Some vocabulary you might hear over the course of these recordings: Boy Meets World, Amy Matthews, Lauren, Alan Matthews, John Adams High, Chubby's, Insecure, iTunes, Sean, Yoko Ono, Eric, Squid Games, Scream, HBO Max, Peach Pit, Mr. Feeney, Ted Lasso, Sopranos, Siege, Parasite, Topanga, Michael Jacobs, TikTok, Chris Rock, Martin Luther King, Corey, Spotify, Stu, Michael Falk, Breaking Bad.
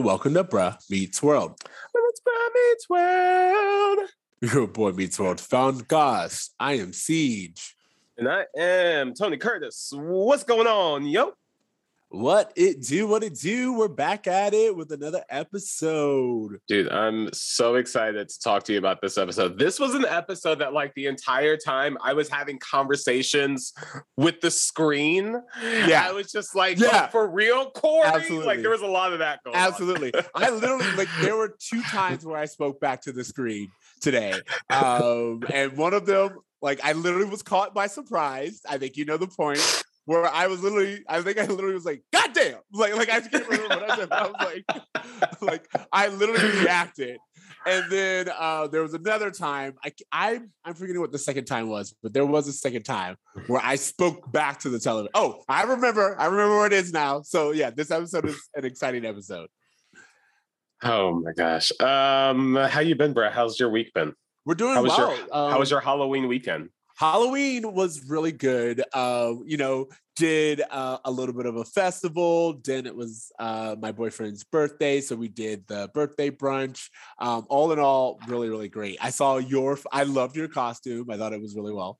and welcome to Bruh Meets World. It's Bruh Meets World. Your Boy Meets World found Goss. I am Siege. And I am Tony Curtis. What's going on, yo? What it do? We're back at it with another episode. Dude, I'm so excited to talk to you about this episode. This was an episode that, like, the entire time I was having conversations with the screen. Yeah. I was just like, yeah, oh, for real, Corey? Absolutely. Like, there was a lot of that going on. I literally, like, there were two times where I spoke back to the screen today. And one of them, like, I literally was caught by surprise. I think you know the point. Where I was literally, I was like, God damn! Like I can't remember what I said. I was like I literally reacted. And then there was another time. I'm forgetting what the second time was, but there was a second time where I spoke back to the television. Oh, I remember where it is now. So yeah, this episode is an exciting episode. Oh my gosh! How you been, bro? How's your week been? We're doing well. How was your Halloween weekend? Halloween was really good. Did a little bit of a festival. Then it was my boyfriend's birthday, so we did the birthday brunch. All in all, really, really great. I loved your costume. I thought it was really well.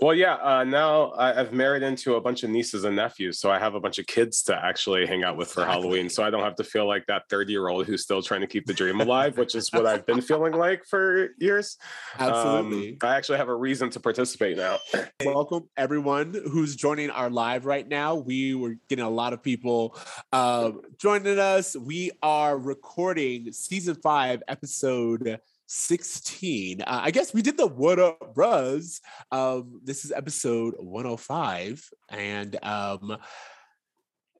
Well, yeah. Now I've married into a bunch of nieces and nephews, so I have a bunch of kids to actually hang out with for Halloween. So I don't have to feel like that 30-year-old who's still trying to keep the dream alive, which is what I've been feeling like for years. Absolutely. I actually have a reason to participate now. Welcome everyone who's joining our live right now. We were getting a lot of people joining us. We are recording season 5, episode 16. I guess we did the What Up Bros. This is episode 105. And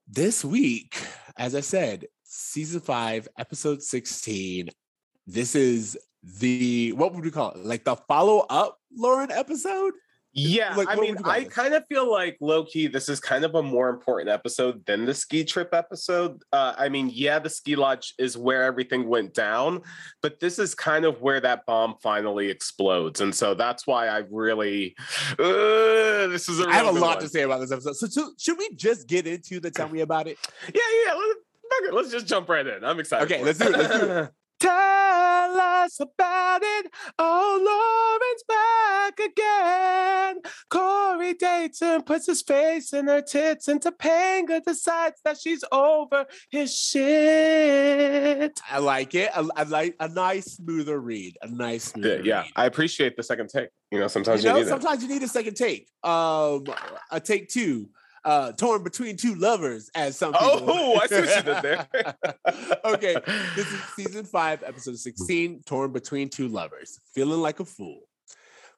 this week, as I said, season 5, episode 16. This is the, what would we call it? Like the follow-up Lauren episode? Yeah, like, I mean, I kind of feel like low-key, this is kind of a more important episode than the ski trip episode. I mean, yeah, the ski lodge is where everything went down, but this is kind of where that bomb finally explodes. And so that's why I really, this is a real, I have a lot to say about this episode. So should we just get into the tell me about it? Yeah, let's just jump right in. I'm excited. Okay, let's do it. Tell us about it. Oh, Lauren's back again. Corey dates and puts his face in her tits, and Topanga decides that she's over his shit. I like it. I like a nice, smoother read. Yeah, I appreciate the second take. Sometimes you need a second take. A take two. Torn between two lovers, as some people. Oh, I see what you did there. Okay, this is season 5, episode 16, Torn Between Two Lovers, Feeling Like a Fool.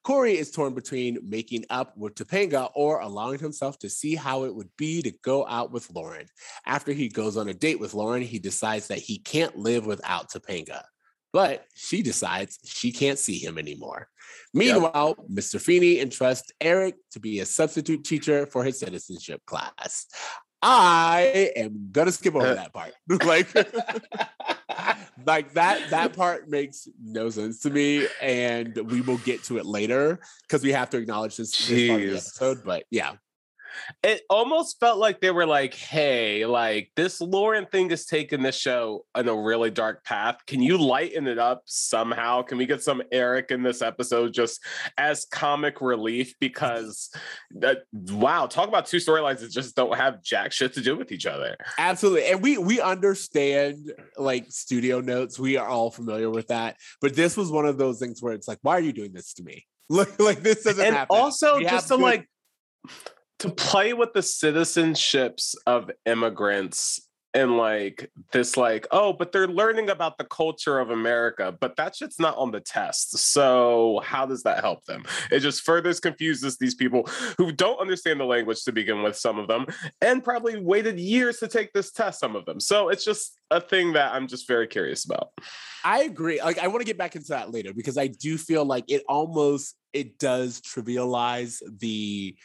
Corey is torn between making up with Topanga or allowing himself to see how it would be to go out with Lauren. After he goes on a date with Lauren, he decides that he can't live without Topanga. But she decides she can't see him anymore. Meanwhile, yep, Mr. Feeney entrusts Eric to be a substitute teacher for his citizenship class. I am going to skip over that part. Like that part makes no sense to me. And we will get to it later because we have to acknowledge this part of the episode. But yeah. It almost felt like they were like, hey, like this Lauren thing is taking this show on a really dark path. Can you lighten it up somehow? Can we get some Eric in this episode just as comic relief? Because wow, talk about two storylines that just don't have jack shit to do with each other. Absolutely. And we understand, like, studio notes. We are all familiar with that. But this was one of those things where it's like, why are you doing this to me? Like this doesn't happen. And also to play with the citizenships of immigrants and like this, like, oh, but they're learning about the culture of America, but that shit's not on the test. So how does that help them? It just further confuses these people who don't understand the language to begin with, some of them, and probably waited years to take this test, some of them. So it's just a thing that I'm just very curious about. I agree. Like, I want to get back into that later because I do feel like it does trivialize the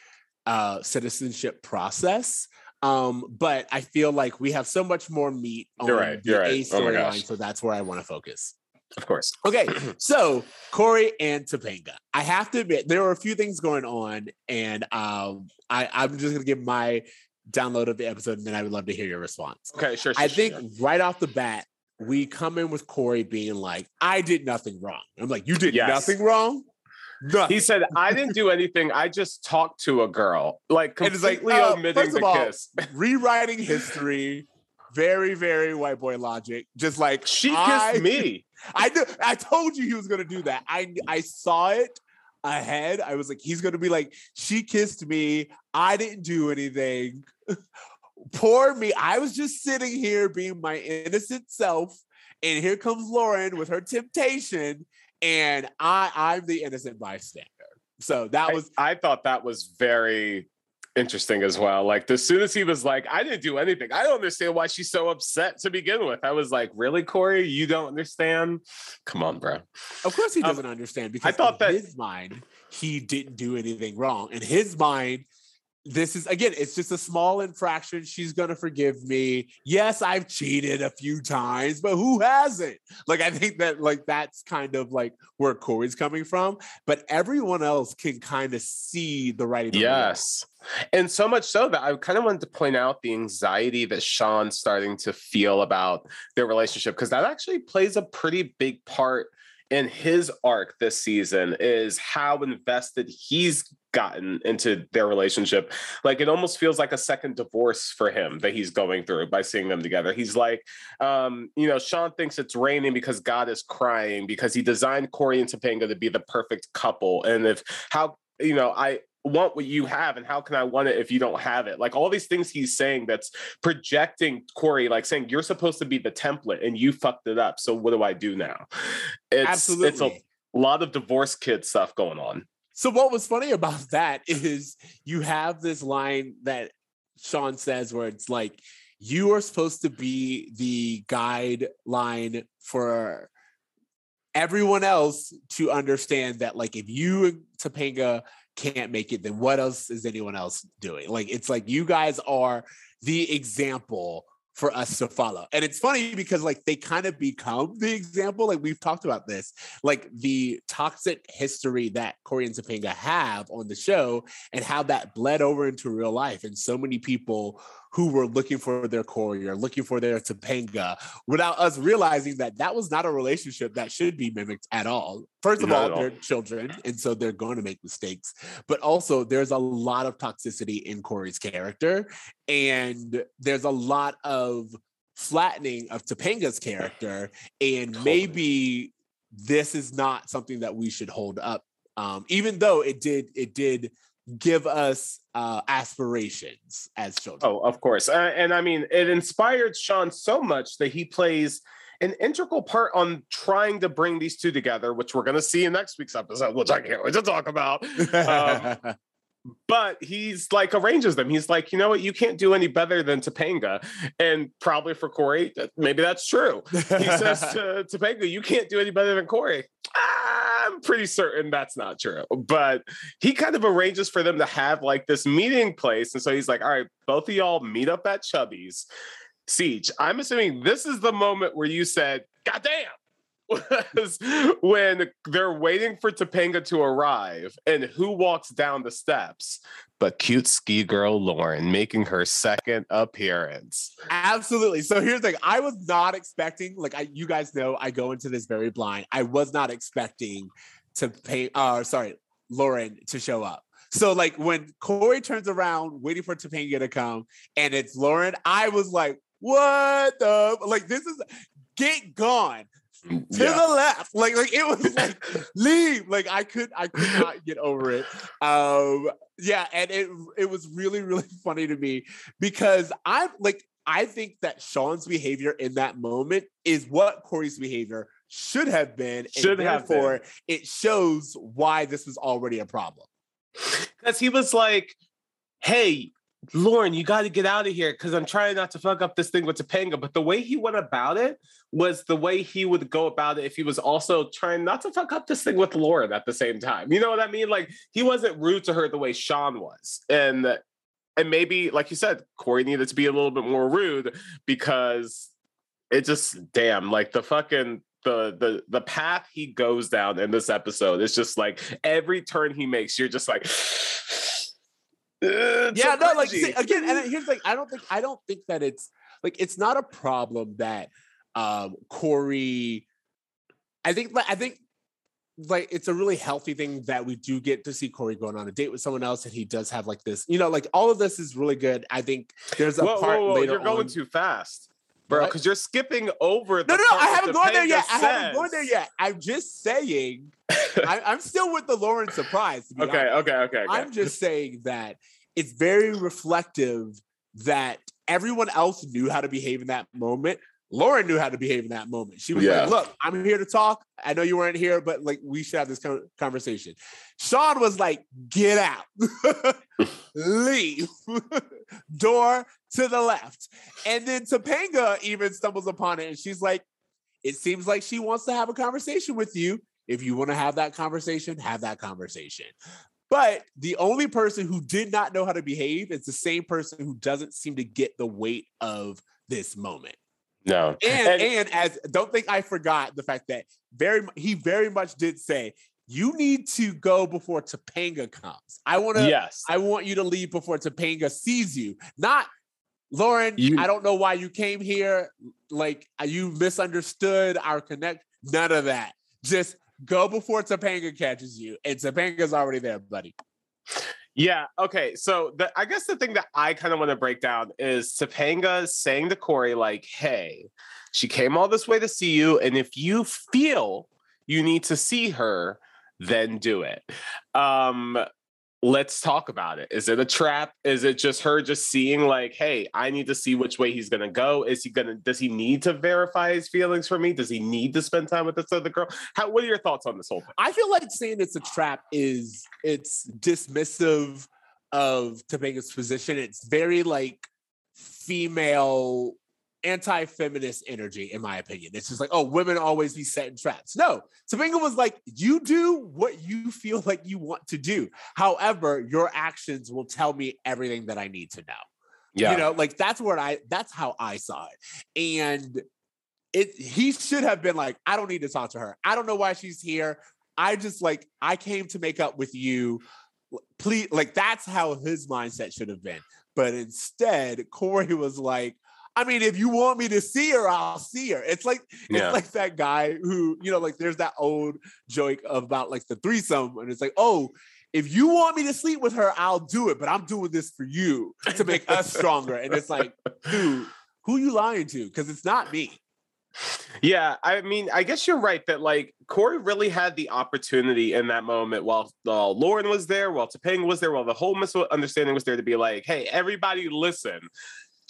citizenship process, but I feel like we have so much more meat on the storyline, so that's where I want to focus. Of course. Okay, so Corey and Topanga. I have to admit, there were a few things going on, and I'm just going to give my download of the episode, and then I would love to hear your response. Okay, sure. I think right off the bat, we come in with Corey being like, I did nothing wrong. I'm like, you did nothing wrong? Nothing. He said, I didn't do anything. I just talked to a girl. Like, completely omitting the kiss. Rewriting history. Very, very white boy logic. Just like, she kissed me. I told you he was going to do that. I saw it ahead. I was like, he's going to be like, she kissed me. I didn't do anything. Poor me. I was just sitting here being my innocent self. And here comes Lauren with her temptation. And I'm the innocent bystander. So that was... I thought that was very interesting as well. Like, as soon as he was like, I didn't do anything. I don't understand why she's so upset to begin with. I was like, really, Corey? You don't understand? Come on, bro. Of course he doesn't understand, because I thought in his mind, he didn't do anything wrong. In his mind... This is, again, it's just a small infraction. She's going to forgive me. Yes, I've cheated a few times, but who hasn't? Like, I think that, like, that's kind of, like, where Corey's coming from. But everyone else can kind of see the writing. Yes. And so much so that I kind of wanted to point out the anxiety that Sean's starting to feel about their relationship, because that actually plays a pretty big part in his arc this season, is how invested he's gotten into their relationship. Like, it almost feels like a second divorce for him that he's going through by seeing them together. He's like, Sean thinks it's raining because God is crying, because he designed Corey and Topanga to be the perfect couple. And I want what you have, and how can I want it if you don't have it? Like, all these things he's saying that's projecting Corey, like saying, you're supposed to be the template and you fucked it up. So what do I do now? It's a lot of divorce kid stuff going on. So what was funny about that is you have this line that Sean says where it's like, you are supposed to be the guideline for everyone else to understand that, like, if you and Topanga can't make it, then what else is anyone else doing? Like, it's like, you guys are the example for us to follow. And it's funny because, like, they kind of become the example. Like, we've talked about this, like, the toxic history that Corey and Topanga have on the show and how that bled over into real life. And so many people who were looking for their Corey or looking for their Topanga without us realizing that that was not a relationship that should be mimicked at all. First of all, they're children, and so they're going to make mistakes. But also, there's a lot of toxicity in Corey's character, and there's a lot of flattening of Topanga's character. And maybe this is not something that we should hold up, even though it did give us aspirations as children. Oh, of course. And I mean, it inspired Sean so much that he plays an integral part on trying to bring these two together, which we're going to see in next week's episode, which I can't wait to talk about. But he's like, arranges them. He's like, you know what? You can't do any better than Topanga. And probably for Corey, maybe that's true. He says to Topanga, you can't do any better than Corey. I'm pretty certain that's not true. But he kind of arranges for them to have, like, this meeting place. And so he's like, all right, both of y'all meet up at Chubby's. Siege, I'm assuming this is the moment where you said, God damn, was when they're waiting for Topanga to arrive, and who walks down the steps but cute ski girl Lauren, making her second appearance. Absolutely. So here's the thing. I was not expecting, like, you guys know I go into this very blind. I was not expecting Lauren to show up. So, like, when Corey turns around waiting for Topanga to come and it's Lauren, I was like, what the, like, this is, get gone. To the left, like it was like leave. Like, I could not get over it. And it was really, really funny to me, because I think that Sean's behavior in that moment is what Corey's behavior should have been, and therefore it shows why this was already a problem. Because he was like, "Hey, Lauren, you got to get out of here because I'm trying not to fuck up this thing with Topanga." But the way he went about it was the way he would go about it if he was also trying not to fuck up this thing with Lauren at the same time. You know what I mean? Like, he wasn't rude to her the way Sean was. And maybe, like you said, Corey needed to be a little bit more rude, because it just, damn, like, the fucking... The path he goes down in this episode, it's just like every turn he makes, you're just like, I don't think that it's like, it's not a problem that Corey. I think like it's a really healthy thing that we do get to see Corey going on a date with someone else, and he does have like this, you know, like all of this is really good. I think there's a part later. You're going on too fast, bro, because you're skipping over. No, I haven't gone there yet. I'm just saying, I'm still with the Lauren surprise. Okay. I'm just saying that it's very reflective that everyone else knew how to behave in that moment. Lauren knew how to behave in that moment. She was like, look, I'm here to talk. I know you weren't here, but like we should have this conversation. Sean was like, get out. Leave. Door to the left. And then Topanga even stumbles upon it. And she's like, it seems like she wants to have a conversation with you. If you want to have that conversation. But the only person who did not know how to behave is the same person who doesn't seem to get the weight of this moment. No. And as don't think I forgot the fact that he very much did say, you need to go before Topanga comes. I want you to leave before Topanga sees you. Not Lauren, I don't know why you came here. Like you misunderstood our connect. None of that. Just go before Topanga catches you. And Topanga's already there, buddy. Yeah. Okay. So I guess the thing that I kind of want to break down is Topanga saying to Corey, like, hey, she came all this way to see you. And if you feel you need to see her, then do it. Let's talk about it. Is it a trap? Is it just her just seeing like, hey, I need to see which way he's going to go. Does he need to verify his feelings for me? Does he need to spend time with this other girl? What are your thoughts on this whole thing? I feel like saying it's a trap it's dismissive of Topanga's position. It's very like female anti-feminist energy, in my opinion. It's just like, oh, women always be setting traps. No, Topanga was like, you do what you feel like you want to do. However, your actions will tell me everything that I need to know. Yeah. You know, like that's how I saw it. And he should have been like, I don't need to talk to her. I don't know why she's here. I came to make up with you. Please, like that's how his mindset should have been. But instead, Corey was like, I mean, if you want me to see her, I'll see her. It's like it's like that guy who, you know, like there's that old joke about like the threesome, and it's like, oh, if you want me to sleep with her, I'll do it, but I'm doing this for you to make us stronger. And it's like, dude, who you lying to? Because it's not me. Yeah, I mean, I guess you're right that like Corey really had the opportunity in that moment while Lauren was there, while Topanga was there, while the whole misunderstanding was there to be like, hey, everybody, listen.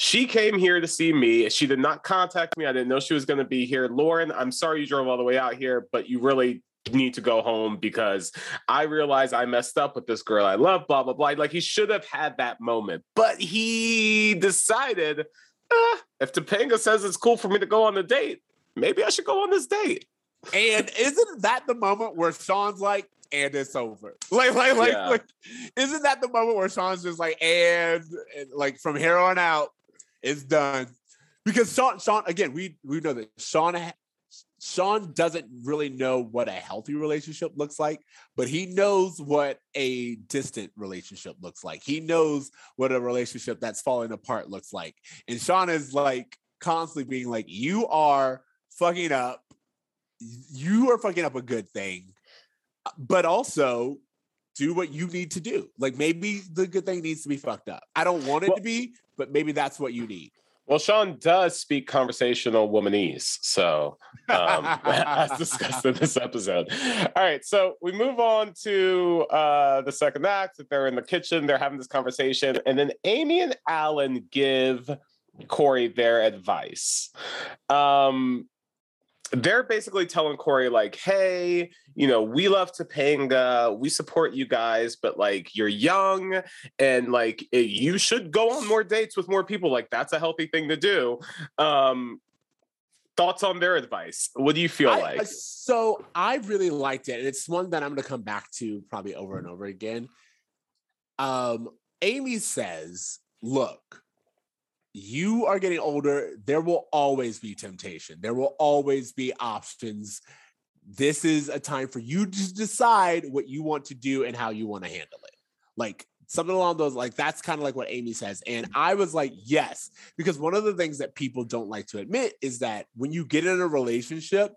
She came here to see me. She did not contact me. I didn't know she was going to be here. Lauren, I'm sorry you drove all the way out here, but you really need to go home because I realize I messed up with this girl I love, blah, blah, blah. Like he should have had that moment, but he decided if Topanga says it's cool for me to go on a date, maybe I should go on this date. And isn't that the moment where Sean's like, and it's over. Like, isn't that the moment where Sean's just like, and like from here on out, it's done. Because Sean again, we know that Sean doesn't really know what a healthy relationship looks like, but he knows what a distant relationship looks like. He knows what a relationship that's falling apart looks like. And Sean is like constantly being like, you are fucking up. You are fucking up a good thing, but also do what you need to do. Like maybe the good thing needs to be fucked up. I don't want it to be, but maybe that's what you need. Well, Sean does speak conversational womanese. So as discussed in this episode. All right. So we move on to the second act. They're in the kitchen. They're having this conversation. And then Amy and Alan give Corey their advice. They're basically telling Corey, like, hey, you know, we love Topanga. We support you guys, but, like, you're young and, like, you should go on more dates with more people. Like, that's a healthy thing to do. Thoughts on their advice? What do you feel like? So I really liked it. And it's one that I'm going to come back to probably over and over again. Amy says, look, you are getting older. There will always be temptation. There will always be options. This is a time for you to decide what you want to do and how you want to handle it. Like, Something along those, like, that's kind of like what Amy says. And I was like, yes, because one of the things that people don't like to admit is that when you get in a relationship,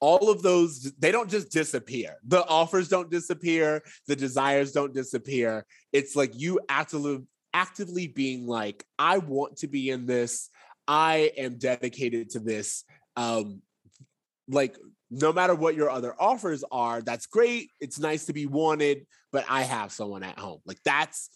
all of those, they don't just disappear. The offers don't disappear. The desires don't disappear. It's like you actively being like, I want to be in this. I am dedicated to this. Like, no matter what your other offers are, that's great. It's nice to be wanted, but I have someone at home. Like, that's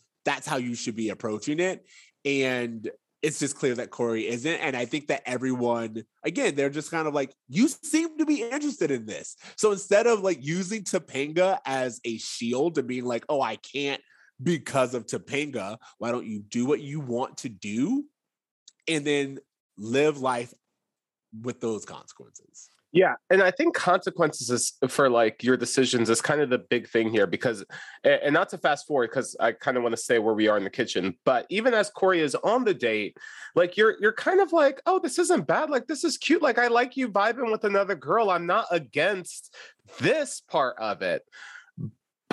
how you should be approaching it. And it's just clear that Corey isn't. And I think that everyone, again, they're just kind of like, you seem to be interested in this. So instead of like using Topanga as a shield and being like, oh, I can't because of Topanga, why don't you do what you want to do and then live life with those consequences? Yeah. And I think consequences for like your decisions is kind of the big thing here, because, and not to fast forward, because I kind of want to stay where we are in the kitchen, but even as Corey is on the date, like you're kind of like, oh, this isn't bad. Like, this is cute. Like, I like you vibing with another girl. I'm not against this part of it,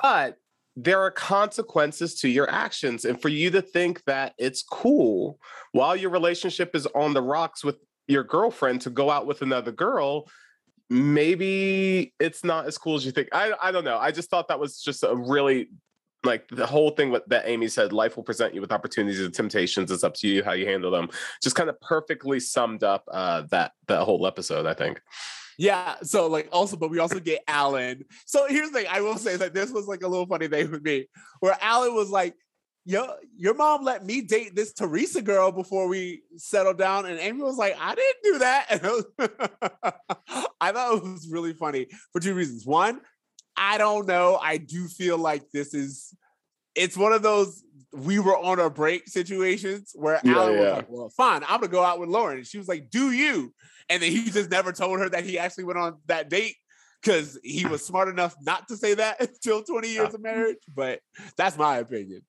but there are consequences to your actions. And for you to think that it's cool while your relationship is on the rocks with your girlfriend to go out with another girl, maybe it's not as cool as you think. I don't know. I just thought that was just a really, like, the whole thing that Amy said, life will present you with opportunities and temptations. It's up to you how you handle them. Just kind of perfectly summed up that whole episode, I think. Yeah. So like also, but we also get Alan. So here's the thing. I will say that this was like a little funny thing with me where Alan was like, yo, your mom let me date this Teresa girl before we settled down. And Amy was like, I didn't do that. And I thought it was really funny for two reasons. One, I don't know. I do feel like it's one of those we were on a break situations where Alan was like, well, fine, I'm gonna go out with Lauren. And she was like, do you? And then he just never told her that he actually went on that date, because he was smart enough not to say that until 20 years of marriage. But that's my opinion.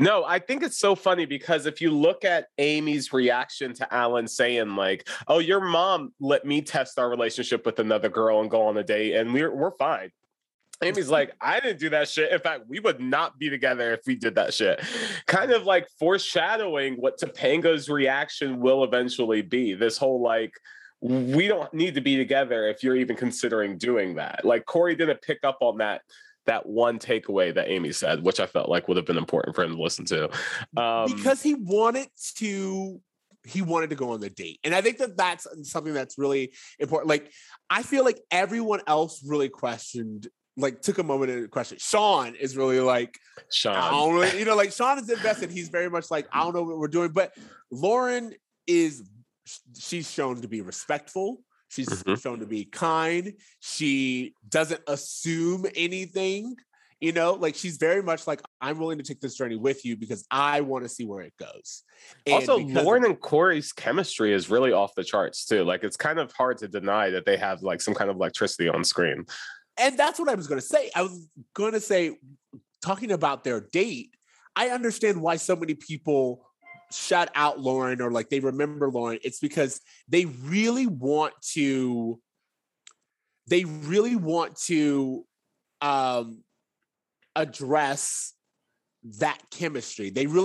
No, I think it's so funny because if you look at Amy's reaction to Alan saying like, oh, your mom let me test our relationship with another girl and go on a date and we're fine. Amy's like, I didn't do that shit. In fact, we would not be together if we did that shit. Kind of like foreshadowing what Topanga's reaction will eventually be. This whole like, we don't need to be together if you're even considering doing that. Like Corey didn't pick up on that one takeaway that Amy said, which I felt like would have been important for him to listen to. Because he wanted to go on the date. And I think that that's something that's really important. Like, I feel like everyone else really questioned, like took a moment to question. Sean is really like, Sean is invested. He's very much like, I don't know what we're doing, but Lauren she's shown to be respectful. She's shown to be kind. She doesn't assume anything, you know, like she's very much like, I'm willing to take this journey with you because I want to see where it goes. And also, Lauren and Corey's chemistry is really off the charts too. Like, it's kind of hard to deny that they have like some kind of electricity on screen. And that's what I was going to say. I was going to say, talking about their date, I understand why so many people shout out Lauren or like they remember Lauren. It's because they really want to address that chemistry. They feel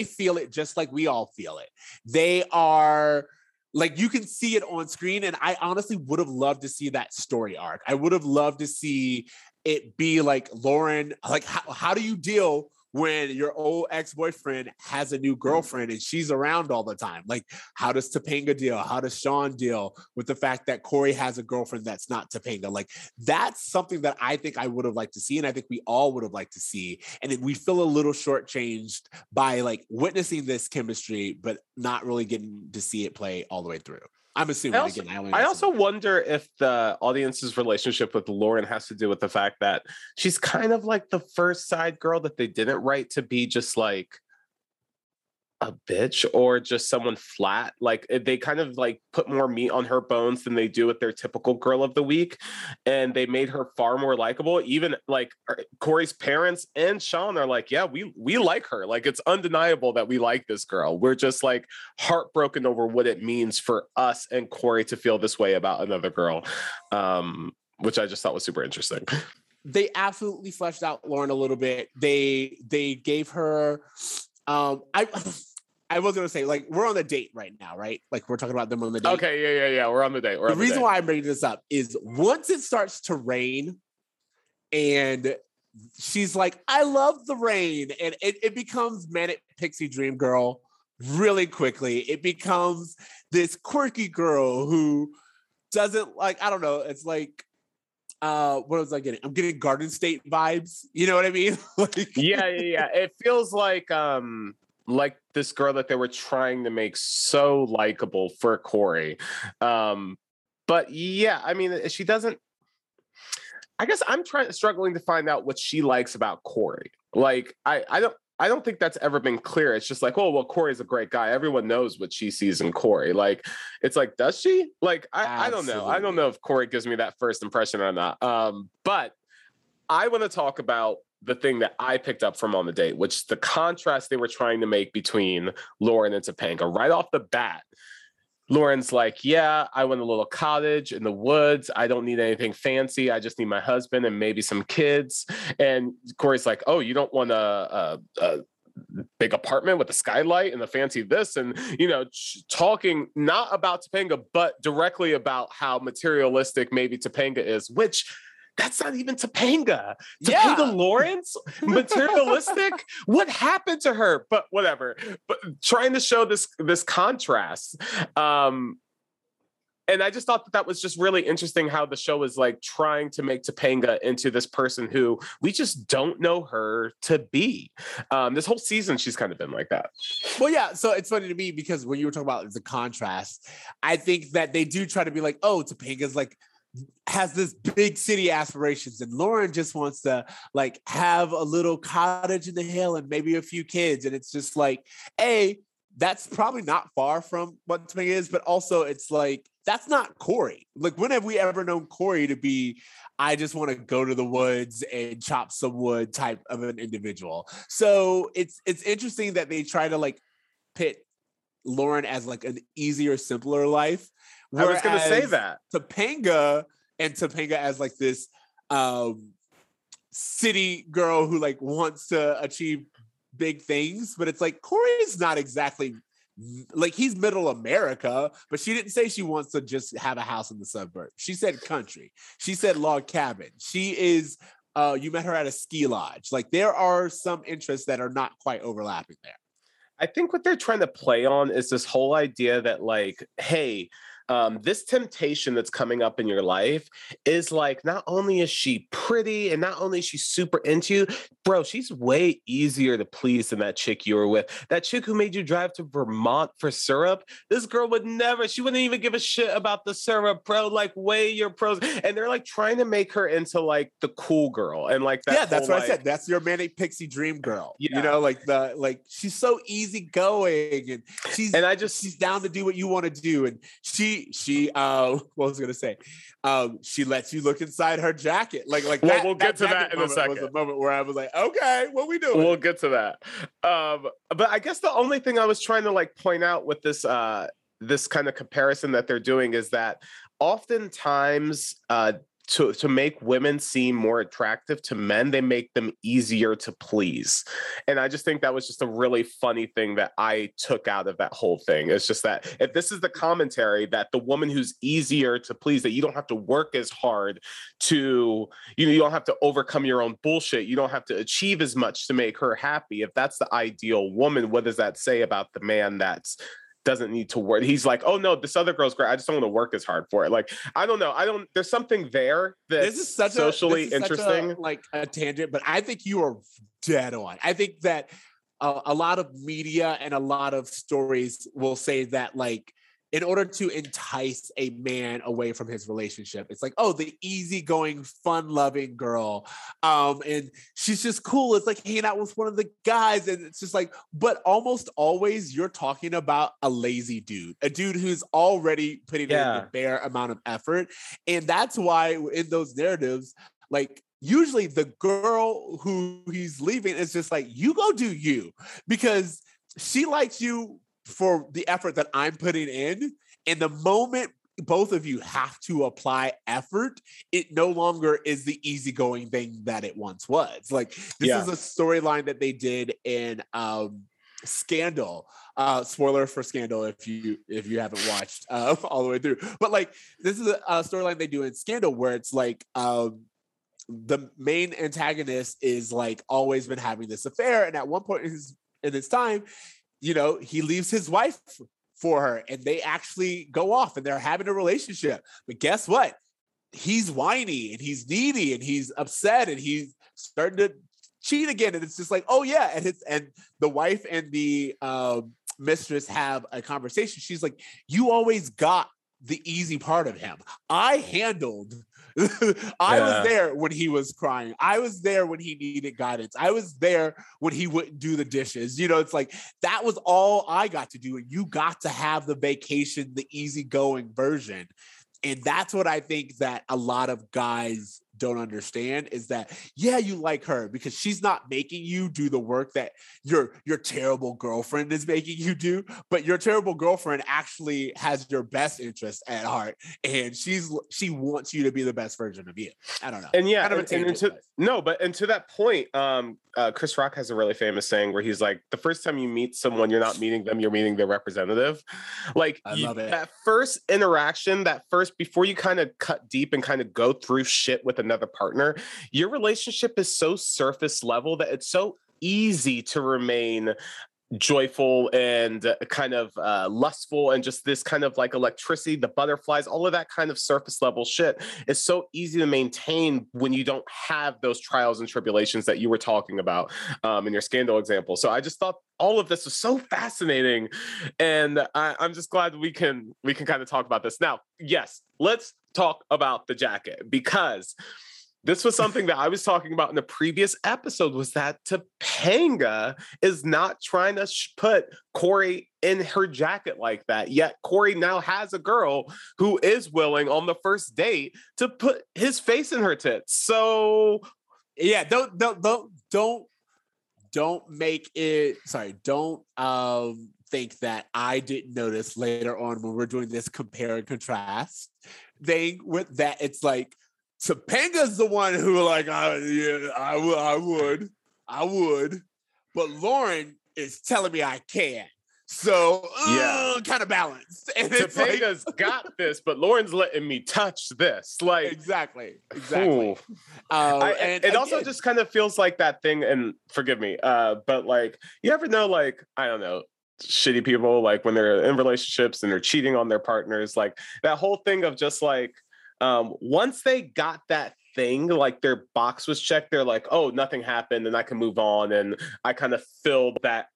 it just like we all feel it. They are like, you can see it on screen. And I honestly would have loved to see that story arc. I would have loved to see it be like, Lauren, like, how do you deal when your old ex-boyfriend has a new girlfriend and she's around all the time? Like, how does Topanga deal? How does Sean deal with the fact that Corey has a girlfriend that's not Topanga? Like, that's something that I think I would have liked to see. And I think we all would have liked to see. And we feel a little shortchanged by like witnessing this chemistry, but not really getting to see it play all the way through. I'm assuming. I also wonder if the audience's relationship with Lauren has to do with the fact that she's kind of like the first side girl that they didn't write to be just like a bitch or just someone flat. Like, they kind of like put more meat on her bones than they do with their typical girl of the week. And they made her far more likable. Even like Corey's parents and Sean are like, yeah, we like her. Like, it's undeniable that we like this girl. We're just like heartbroken over what it means for us and Corey to feel this way about another girl, which I just thought was super interesting. they absolutely fleshed out Lauren a little bit. They gave her, I was going to say, like, we're on the date right now, right? Like, we're talking about them on the date. Okay, yeah. We're on the date. The reason why I'm bringing this up is once it starts to rain and she's like, I love the rain. And it becomes Manic Pixie Dream Girl really quickly. It becomes this quirky girl who doesn't like, I don't know. It's like, what was I getting? I'm getting Garden State vibes. You know what I mean? Like, yeah. It feels like this girl that they were trying to make so likable for Corey. But yeah, I mean, she doesn't, I guess I'm struggling to find out what she likes about Corey. Like, I don't think that's ever been clear. It's just like, oh, well, Corey's a great guy. Everyone knows what she sees in Corey. Like, it's like, does she? Like, I don't know. I don't know if Corey gives me that first impression or not. But I want to talk about the thing that I picked up from on the date, which is the contrast they were trying to make between Lauren and Topanga. Right off the bat, Lauren's like, yeah, I want a little cottage in the woods. I don't need anything fancy. I just need my husband and maybe some kids. And Corey's like, oh, you don't want a big apartment with a skylight and the fancy this, and, you know, talking not about Topanga, but directly about how materialistic maybe Topanga is, which... that's not even Topanga. Lawrence? Materialistic? What happened to her? But whatever. But trying to show this contrast. And I just thought that was just really interesting how the show is like trying to make Topanga into this person who we just don't know her to be. This whole season, she's kind of been like that. Well, yeah. So it's funny to me because when you were talking about the contrast, I think that they do try to be like, oh, Topanga's like, has this big city aspirations, and Lauren just wants to like have a little cottage in the hill and maybe a few kids. And it's just like, hey, that's probably not far from what Topanga is, but also it's like, that's not Corey. Like, when have we ever known Corey to be, I just want to go to the woods and chop some wood type of an individual. So it's interesting that they try to like pit Lauren as like an easier, simpler life. Whereas I was going to say that Topanga as like this city girl who like wants to achieve big things, but it's like Corey's not exactly like, he's middle America, but she didn't say she wants to just have a house in the suburbs. She said country. She said log cabin. She is, you met her at a ski lodge. Like, there are some interests that are not quite overlapping there. I think what they're trying to play on is this whole idea that like, hey, this temptation that's coming up in your life is like, not only is she pretty and not only is she super into you, bro, she's way easier to please than that chick you were with. That chick who made you drive to Vermont for syrup, this girl would never, she wouldn't even give a shit about the syrup, bro. Like, weigh your pros. And they're like trying to make her into like the cool girl. And like, that, yeah, that's whole, what like, I said. That's your Manic Pixie Dream Girl. Yeah. You know, like the, like, she's so easygoing and she's down to do what you want to do. And she what was I gonna say? She lets you look inside her jacket. Like that, well, we'll get to that in a second. Was a moment where I was like, okay, what are we doing? We'll get to that. But I guess the only thing I was trying to like point out with this this kind of comparison that they're doing is that oftentimes to make women seem more attractive to men, they make them easier to please. And I just think that was just a really funny thing that I took out of that whole thing. It's just that if this is the commentary that the woman who's easier to please, that you don't have to work as hard to, you know, you don't have to overcome your own bullshit. You don't have to achieve as much to make her happy. If that's the ideal woman, what does that say about the man that's doesn't need to work? He's like, oh no, this other girl's great. I just don't want to work as hard for it. Like, I don't know. There's something there that's socially interesting. Like a tangent, but I think you are dead on. I think that a lot of media and a lot of stories will say that like, in order to entice a man away from his relationship, it's like, oh, the easygoing, fun-loving girl. And she's just cool. It's like hanging out with one of the guys. And it's just like, but almost always you're talking about a lazy dude, a dude who's already putting in a bare amount of effort. And that's why in those narratives, like, usually the girl who he's leaving is just like, you go do you, because she likes you for the effort that I'm putting in. And the moment both of you have to apply effort, it no longer is the easygoing thing that it once was. Like, this is a storyline that they did in Scandal. Spoiler for Scandal if you haven't watched all the way through. But like, this is a storyline they do in Scandal where it's like the main antagonist is like always been having this affair, and at one point in his time, you know, he leaves his wife for her and they actually go off and they're having a relationship. But guess what? He's whiny and he's needy and he's upset and he's starting to cheat again. And it's just like, oh yeah. And the wife and the mistress have a conversation. She's like, you always got the easy part of him. I handled I was there when he was crying. I was there when he needed guidance. I was there when he wouldn't do the dishes. You know, it's like, that was all I got to do. And you got to have the vacation, the easygoing version. And that's what I think that a lot of guys don't understand, is that, yeah, you like her because she's not making you do the work that your terrible girlfriend is making you do, but your terrible girlfriend actually has your best interest at heart, and she wants you to be the best version of you. I don't know. And yeah, and to that point, Chris Rock has a really famous saying where he's like, the first time you meet someone, you're not meeting them, you're meeting their representative. Like, that first interaction, before you kind of cut deep and kind of go through shit with another partner, your relationship is so surface level that it's so easy to remain joyful and kind of lustful, and just this kind of like electricity, the butterflies, all of that kind of surface level shit is so easy to maintain when you don't have those trials and tribulations that you were talking about in your Scandal example. So I just thought all of this was so fascinating, and I'm just glad we can kind of talk about this now. Yes, let's talk about the jacket, because this was something that I was talking about in the previous episode, was that Topanga is not trying to put Corey in her jacket like that. Yet Corey now has a girl who is willing on the first date to put his face in her tits. So yeah, don't make it, sorry, don't think that I didn't notice later on when we're doing this compare and contrast thing with that. It's like, Topanga's the one who like, I would, but Lauren is telling me I can. So kind of balanced. And Topanga's like, got this, but Lauren's letting me touch this. Like, exactly. And it also just kind of feels like that thing. And forgive me, but like, you ever know, like, I don't know, shitty people, like when they're in relationships and they're cheating on their partners, like that whole thing of just like, once they got that thing, like their box was checked, they're like, oh, nothing happened and I can move on. And I kind of filled that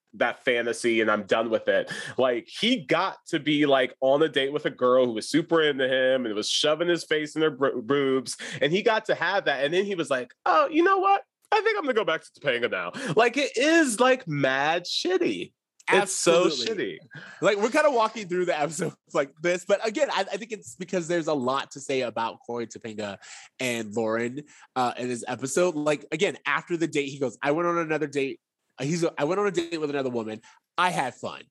fantasy and I'm done with it. Like, he got to be like on a date with a girl who was super into him and was shoving his face in her boobs. And he got to have that. And then he was like, oh, you know what? I think I'm going to go back to Topanga now. Like, it is like mad shitty. Absolutely. It's so shitty. Like, we're kind of walking through the episodes like this, but again, I think it's because there's a lot to say about Corey, Topanga, and Lauren in this episode. Like, again, after the date, he goes, I went on a date with another woman. I had fun.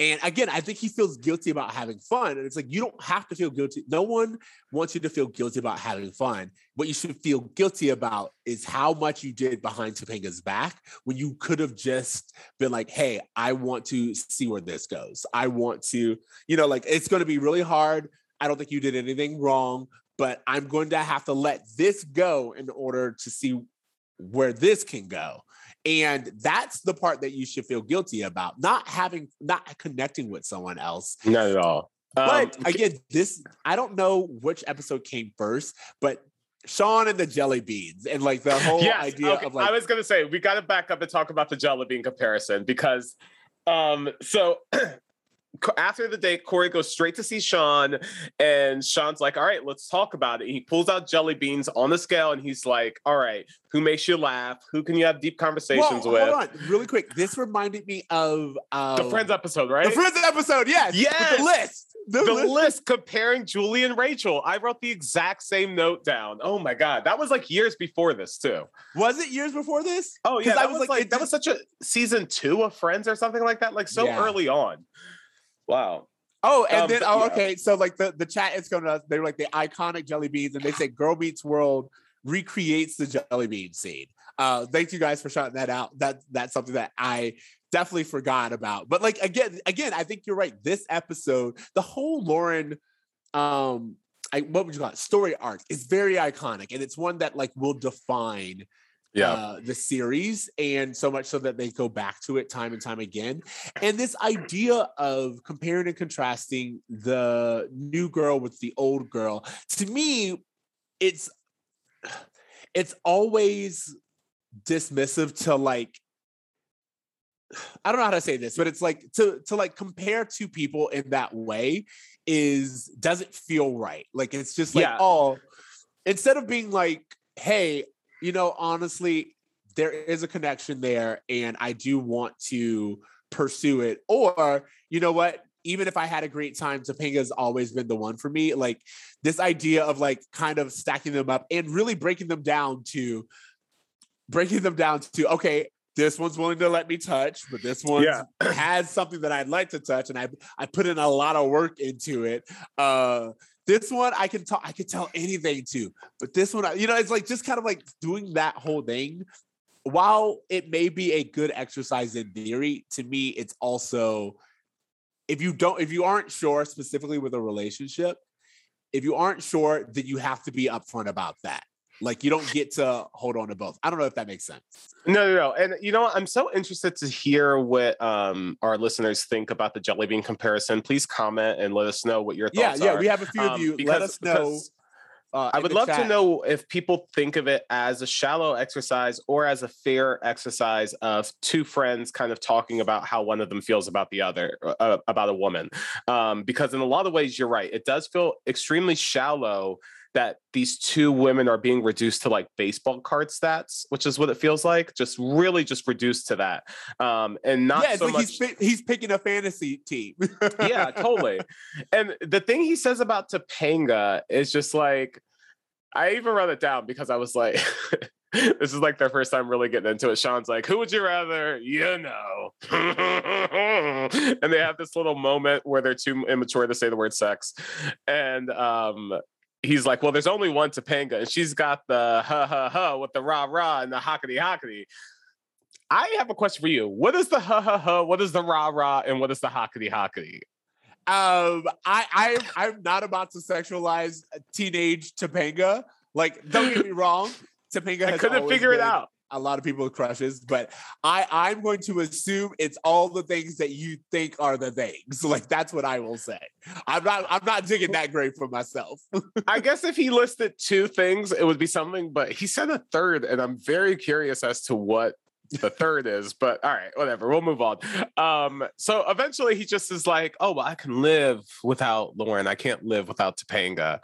And again, I think he feels guilty about having fun. And it's like, you don't have to feel guilty. No one wants you to feel guilty about having fun. What you should feel guilty about is how much you did behind Topanga's back, when you could have just been like, hey, I want to see where this goes. I want to, you know, like, it's going to be really hard. I don't think you did anything wrong, but I'm going to have to let this go in order to see where this can go. And that's the part that you should feel guilty about, not connecting with someone else. Not at all. But again, I don't know which episode came first, but Sean and the jelly beans and like the whole idea of like, I was going to say, we got to back up and talk about the jelly bean comparison, because after the date, Corey goes straight to see Sean, and Sean's like, all right, let's talk about it. He pulls out jelly beans on the scale, and he's like, all right, who makes you laugh? Who can you have deep conversations with? Hold on, really quick. This reminded me of... the Friends episode, right? The Friends episode, yes! With the list! The list comparing Julie and Rachel. I wrote the exact same note down. Oh my God. That was like years before this too. Was it years before this? Oh yeah. That was like that was such a season 2 of Friends or something like that. Like so early on. Wow. Oh, and then, oh, yeah. Okay. So, like, the chat is going to us. They were like the iconic jelly beans, and they say Girl Meets World recreates the jelly bean scene. Thank you guys for shouting that out. That's something that I definitely forgot about. But, like, again, I think you're right. This episode, the whole Lauren, what would you call it? Story arc is very iconic, and it's one that, like, will define the series, and so much so that they go back to it time and time again. And this idea of comparing and contrasting the new girl with the old girl, to me, it's always dismissive to, like, I don't know how to say this, but it's like to like compare two people in that way doesn't feel right. Like, it's just like, oh, instead of being like, hey, you know, honestly, there is a connection there, and I do want to pursue it. Or, you know what? Even if I had a great time, Topanga's always been the one for me. Like, this idea of, like, kind of stacking them up and really breaking them down to, okay, this one's willing to let me touch, but this one has something that I'd like to touch, and I put in a lot of work into it. This one I can tell anything to, but this one, you know, it's like just kind of like doing that whole thing. While it may be a good exercise in theory, to me, it's also, if you aren't sure specifically with a relationship, if you aren't sure, then you have to be upfront about that. Like, you don't get to hold on to both. I don't know if that makes sense. No. And, you know, I'm so interested to hear what our listeners think about the jelly bean comparison. Please comment and let us know what your thoughts are. Yeah, we have a few of you. Let us know. I would love to know if people think of it as a shallow exercise or as a fair exercise of two friends kind of talking about how one of them feels about the other, about a woman. Because in a lot of ways, you're right. It does feel extremely shallow that these two women are being reduced to, like, baseball card stats, which is what it feels like, just reduced to that. And not so like much. He's picking a fantasy team. Yeah, totally. And the thing he says about Topanga is just like, I even wrote it down because I was like, this is like their first time really getting into it. Sean's like, who would you rather? You know. And they have this little moment where they're too immature to say the word sex. And, he's like, well, there's only one Topanga, and she's got the ha ha ha with the rah rah and the hockety hockety. I have a question for you. What is the ha ha ha? What is the rah rah? And what is the hockety hockety? I'm not about to sexualize teenage Topanga. Like, don't get me wrong, Topanga has I couldn't figure it out. A lot of people with crushes, but I'm going to assume it's all the things that you think are the things. Like, that's what I will say. I'm not digging that great for myself. I guess if he listed two things, it would be something, but he said a third, and I'm very curious as to what the third is, but all right, whatever, we'll move on. So eventually he just is like, oh, well, I can live without Lauren. I can't live without Topanga.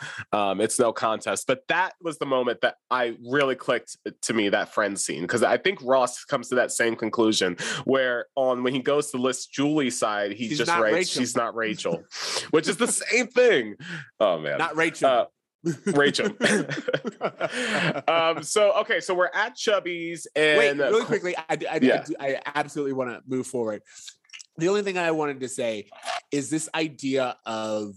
It's no contest. But that was the moment that I really clicked to me, that friend scene, because I think Ross comes to that same conclusion where when he goes to list Julie's side, she's just writes, Rachel. She's not Rachel, which is the same thing. Oh, man. Not Rachel. Rachel. So we're at Chubby's, and wait, really quickly, I absolutely want to move forward. The only thing I wanted to say is this idea of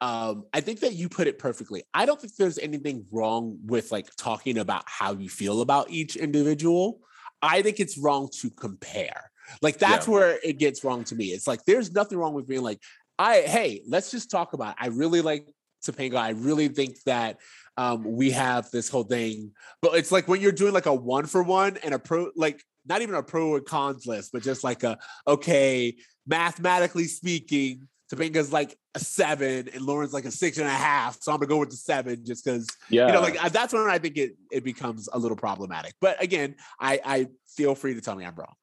I think that you put it perfectly. I don't think there's anything wrong with, like, talking about how you feel about each individual. I think it's wrong to compare. Like, that's where it gets wrong to me. It's like, there's nothing wrong with being like, hey, let's just talk about it. I really like Topanga. I really think that we have this whole thing, but it's like when you're doing like a 1-for-1 and a pro, like not even a pro and cons list, but just like okay, mathematically speaking, Topanga's like a 7 and Lauren's like a 6.5. So I'm gonna go with the 7 just because, you know, like that's when I think it becomes a little problematic. But again, I feel free to tell me I'm wrong.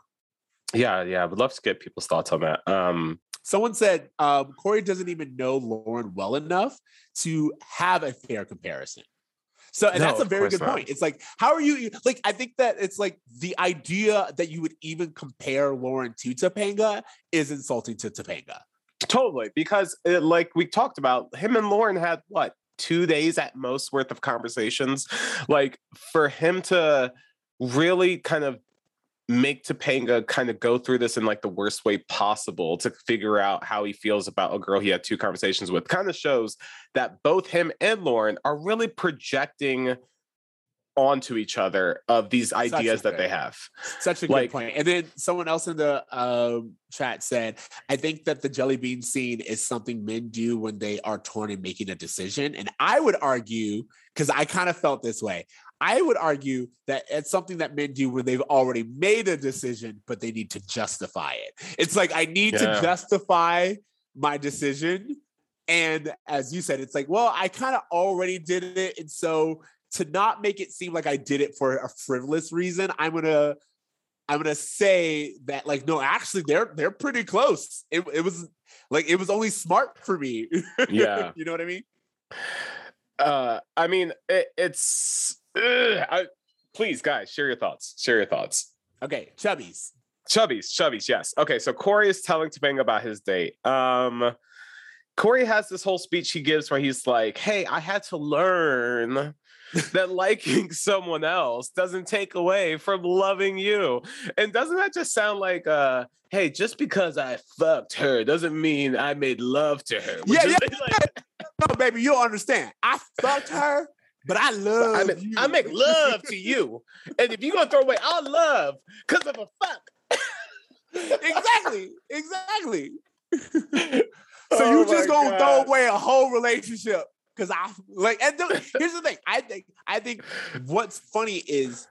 Yeah. I would love to get people's thoughts on that. Someone said Corey doesn't even know Lauren well enough to have a fair comparison. So, and that's a very good point. It's like, how are you? Like, I think that it's like the idea that you would even compare Lauren to Topanga is insulting to Topanga. Totally. Because like we talked about, him and Lauren had what, 2 days at most worth of conversations. Like, for him to really kind of make Topanga kind of go through this in like the worst way possible to figure out how he feels about a girl he had two conversations with, kind of shows that both him and Lauren are really projecting onto each other of these ideas that they have. Such a good point. And then someone else in the chat said, I think that the jelly bean scene is something men do when they are torn in making a decision. And I would argue, because I kind of felt this way, I would argue that it's something that men do when they've already made a decision, but they need to justify it. It's like, I need to justify my decision. And as you said, it's like, well, I kind of already did it. And so to not make it seem like I did it for a frivolous reason, I'm going to say that, like, no, actually they're pretty close. It was like, it was only smart for me. Yeah. You know what I mean? I mean, it's... please, guys, share your thoughts. Okay, Chubby's. Chubby's, yes. Okay, so Corey is telling Topanga about his date. Corey has this whole speech he gives where he's like, hey, I had to learn that liking someone else doesn't take away from loving you. And doesn't that just sound like, hey, just because I fucked her doesn't mean I made love to her. No, baby, you don't understand. I fucked her. But I love you. I make love to you. And if you're going to throw away our love because of a fuck. Exactly. So you just going to throw away a whole relationship because I like, and here's the thing. I think what's funny is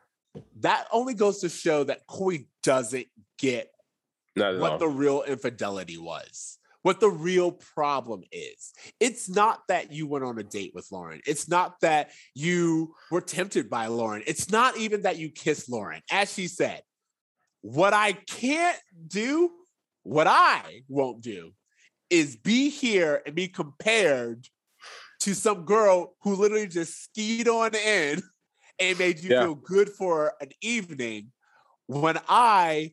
that only goes to show that Corey doesn't get what the real infidelity was. What the real problem is. It's not that you went on a date with Lauren. It's not that you were tempted by Lauren. It's not even that you kissed Lauren. As she said, what I can't do, what I won't do, is be here and be compared to some girl who literally just skied on in and made you feel good for an evening when I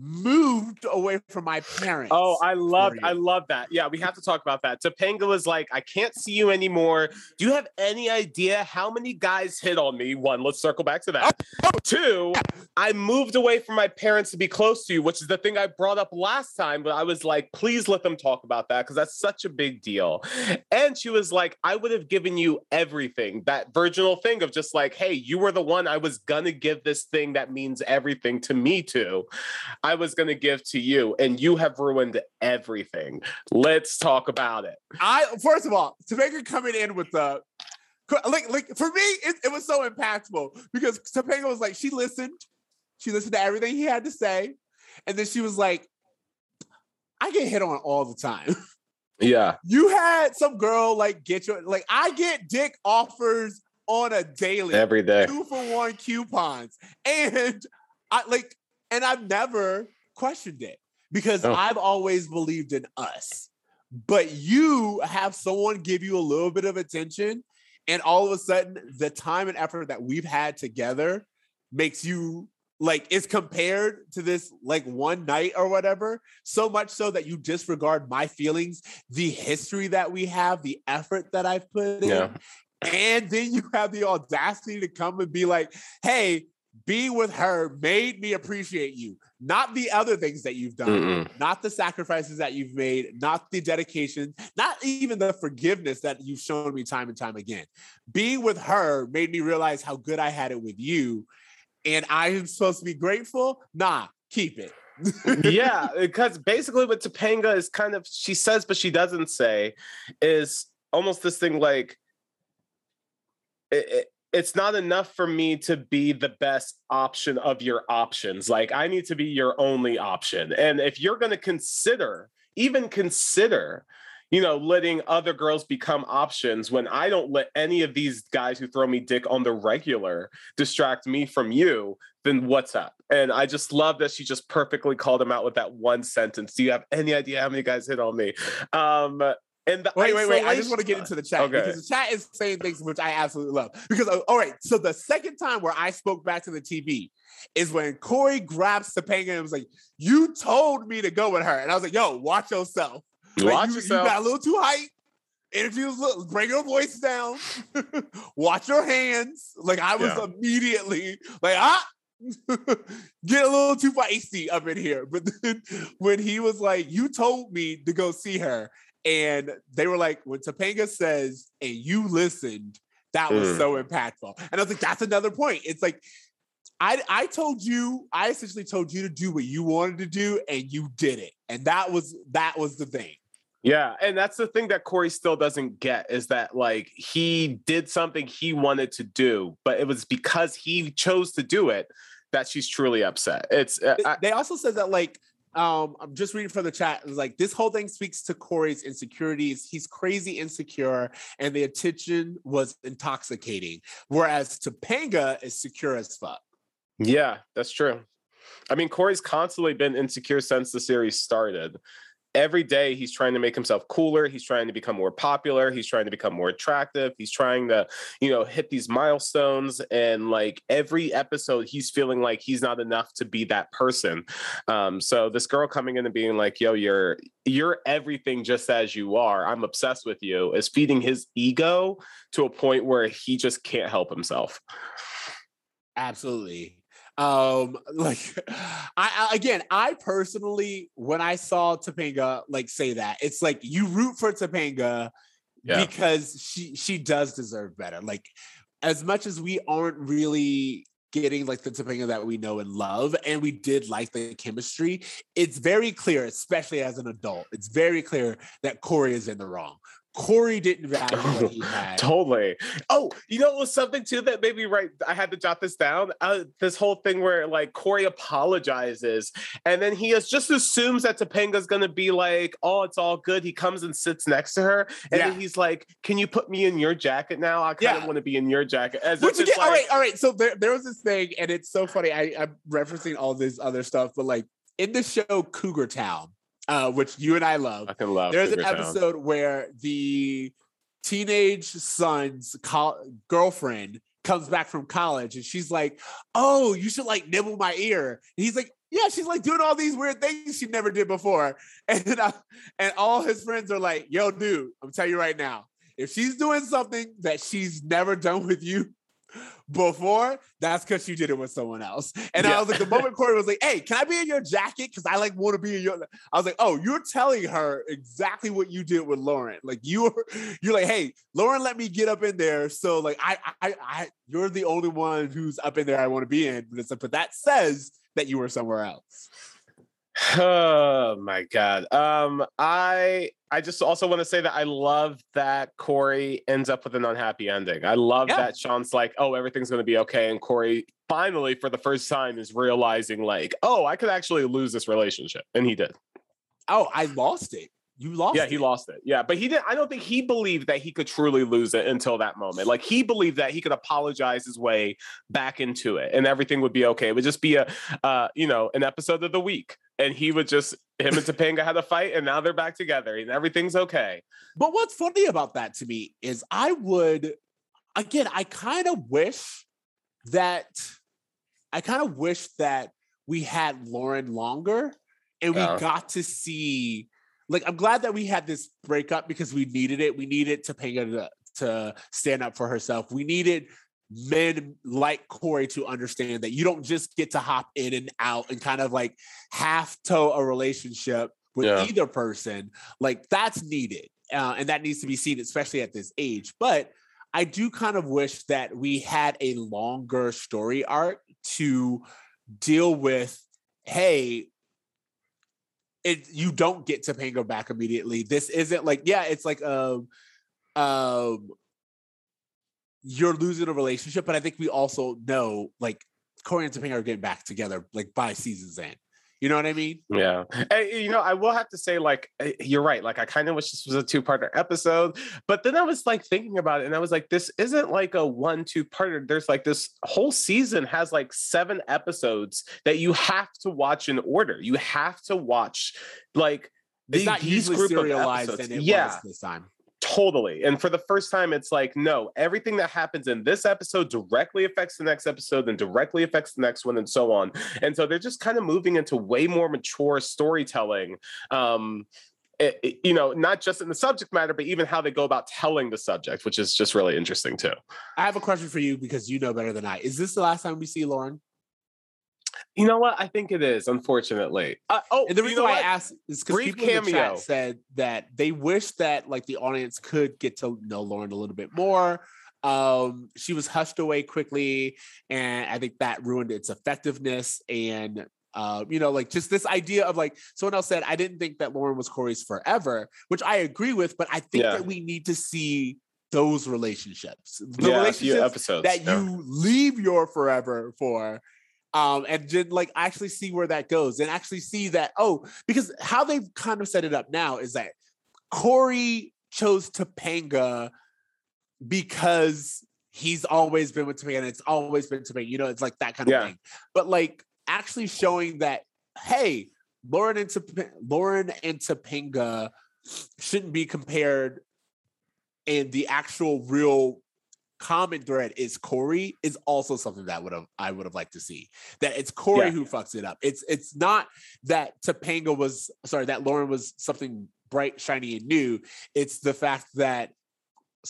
moved away from my parents. Oh, I love that. Yeah, we have to talk about that. Topanga was like, I can't see you anymore. Do you have any idea how many guys hit on me? One, let's circle back to that. Oh. Two, I moved away from my parents to be close to you, which is the thing I brought up last time, but I was like, please let them talk about that because that's such a big deal. And she was like, I would have given you everything. That virginal thing of just like, hey, you were the one I was gonna give this thing that means everything to me to. I was going to give to you, and you have ruined everything. Let's talk about it. First of all, Topanga coming in with the, like for me, it was so impactful because Topanga was like, she listened to everything he had to say. And then she was like, I get hit on all the time. Yeah. You had some girl like get your, like I get dick offers on a daily. Every day. 2-for-1 coupons. And I like, and I've never questioned it because I've always believed in us. But you have someone give you a little bit of attention, and all of a sudden, the time and effort that we've had together makes you like it's compared to this like one night or whatever. So much so that you disregard my feelings, the history that we have, the effort that I've put in, and then you have the audacity to come and be like, "Hey." Being with her made me appreciate you, not the other things that you've done, not the sacrifices that you've made, not the dedication, not even the forgiveness that you've shown me time and time again. Being with her made me realize how good I had it with you, and I am supposed to be grateful? Nah, keep it. Yeah, because basically what Topanga is kind of, she says but she doesn't say, is almost this thing like, it's not enough for me to be the best option of your options. Like I need to be your only option. And if you're going to consider, you know, letting other girls become options when I don't let any of these guys who throw me dick on the regular distract me from you, then what's up? And I just love that she just perfectly called him out with that one sentence. Do you have any idea how many guys hit on me? And wait. I just want to get into the chat because the chat is saying things which I absolutely love. Because, all right, so the second time where I spoke back to the TV is when Corey grabs Topanga and was like, you told me to go with her. And I was like, yo, watch yourself. You got a little too hype. Interviews, bring your voice down. Watch your hands. Like, I was immediately like, get a little too feisty up in here. But then when he was like, you told me to go see her. And they were like, when Topanga says, and you listened, that was so impactful. And I was like, that's another point. It's like, I essentially told you to do what you wanted to do, and you did it. And that was the thing. Yeah. And that's the thing that Corey still doesn't get, is that like he did something he wanted to do, but it was because he chose to do it that she's truly upset. It's they also said that like, I'm just reading from the chat. It was like, this whole thing speaks to Corey's insecurities. He's crazy insecure, and the attention was intoxicating. Whereas Topanga is secure as fuck. Yeah, that's true. I mean, Corey's constantly been insecure since the series started. Every day he's trying to make himself cooler. He's trying to become more popular. He's trying to become more attractive. He's trying to, hit these milestones. And like every episode, he's feeling like he's not enough to be that person. So this girl coming in and being like, yo, you're everything just as you are. I'm obsessed with you, is feeding his ego to a point where he just can't help himself. Absolutely. I personally, when I saw Topanga like say that, it's like you root for Topanga because she does deserve better. Like, as much as we aren't really getting like the Topanga that we know and love, and we did like the chemistry, it's very clear, especially as an adult, it's very clear that Corey is in the wrong. Corey didn't value what he had. Totally. Oh, it was something too that made me write. I had to jot this down. This whole thing where like Corey apologizes, and then he just assumes that Topanga's gonna be like, "Oh, it's all good." He comes and sits next to her, and then he's like, "Can you put me in your jacket now? I kind of want to be in your jacket." All right. So there was this thing, and it's so funny. I'm referencing all this other stuff, but like in the show Cougar Town, which you and I love. I can love. There's an episode where the teenage son's girlfriend comes back from college, and she's like, "Oh, you should like nibble my ear." And he's like, "Yeah." She's like doing all these weird things she never did before, and all his friends are like, "Yo, dude, I'm telling you right now, if she's doing something that she's never done with you before, that's because you did it with someone else." And I was like, the moment Corey was like, "Hey, can I be in your jacket? Because I like want to be in your," I was like, "Oh, you're telling her exactly what you did with Lauren. Like you're like, hey, Lauren, let me get up in there. So like, I you're the only one who's up in there I want to be in. But it's like, but that says that you were somewhere else." Oh my God. I just also want to say that I love that Corey ends up with an unhappy ending. I love that Sean's like, "Oh, everything's going to be okay." And Corey finally, for the first time, is realizing like, "Oh, I could actually lose this relationship." And he did. Oh, I lost it. You lost it. Yeah, he lost it. Yeah, but he didn't. I don't think he believed that he could truly lose it until that moment. Like, he believed that he could apologize his way back into it and everything would be okay. It would just be an episode of the week. And he would just, him and Topanga had a fight, and now they're back together and everything's okay. But what's funny about that to me is I kind of wish that, we had Lauren longer and we got to see, like, I'm glad that we had this breakup because we needed it. We needed Topanga to stand up for herself. We needed men like Corey to understand that you don't just get to hop in and out and kind of like half toe a relationship with either person. Like, that's needed. And that needs to be seen, especially at this age. But I do kind of wish that we had a longer story arc to deal with, hey, you don't get Topanga back immediately. This isn't like, it's like, you're losing a relationship, but I think we also know like Corey and Topanga are getting back together like by season's end. You know what I mean? Yeah. And, I will have to say, like, you're right. Like, I kind of wish this was a two-parter episode, but then I was like thinking about it and I was like, this isn't like a 1-2-parter. There's like this whole season has like 7 episodes that you have to watch in order. You have to watch like these group of episodes. It's not usually serialized and it was this time. Totally. And for the first time, it's like, no, everything that happens in this episode directly affects the next episode and directly affects the next one and so on. And so they're just kind of moving into way more mature storytelling, not just in the subject matter, but even how they go about telling the subject, which is just really interesting, too. I have a question for you because you know better than I. Is this the last time we see Lauren? You know what? I think it is, unfortunately. And the reason why I asked is because people in the chat said that they wish that like the audience could get to know Lauren a little bit more. She was hushed away quickly, and I think that ruined its effectiveness. And you know, like just this idea of like someone else said, I didn't think that Lauren was Corey's forever, which I agree with, but I think that we need to see those relationships, the relationships that you leave your forever for. And then like actually see where that goes and actually see that, oh, because how they've kind of set it up now is that Corey chose Topanga because he's always been with Topanga and it's always been Topanga, you know, it's like that kind of thing. But like actually showing that, hey, Lauren and Topanga shouldn't be compared, and the actual real common thread is Corey, is also something that I would have liked to see. That it's Corey who fucks it up. It's not that Lauren was something bright, shiny, and new. It's the fact that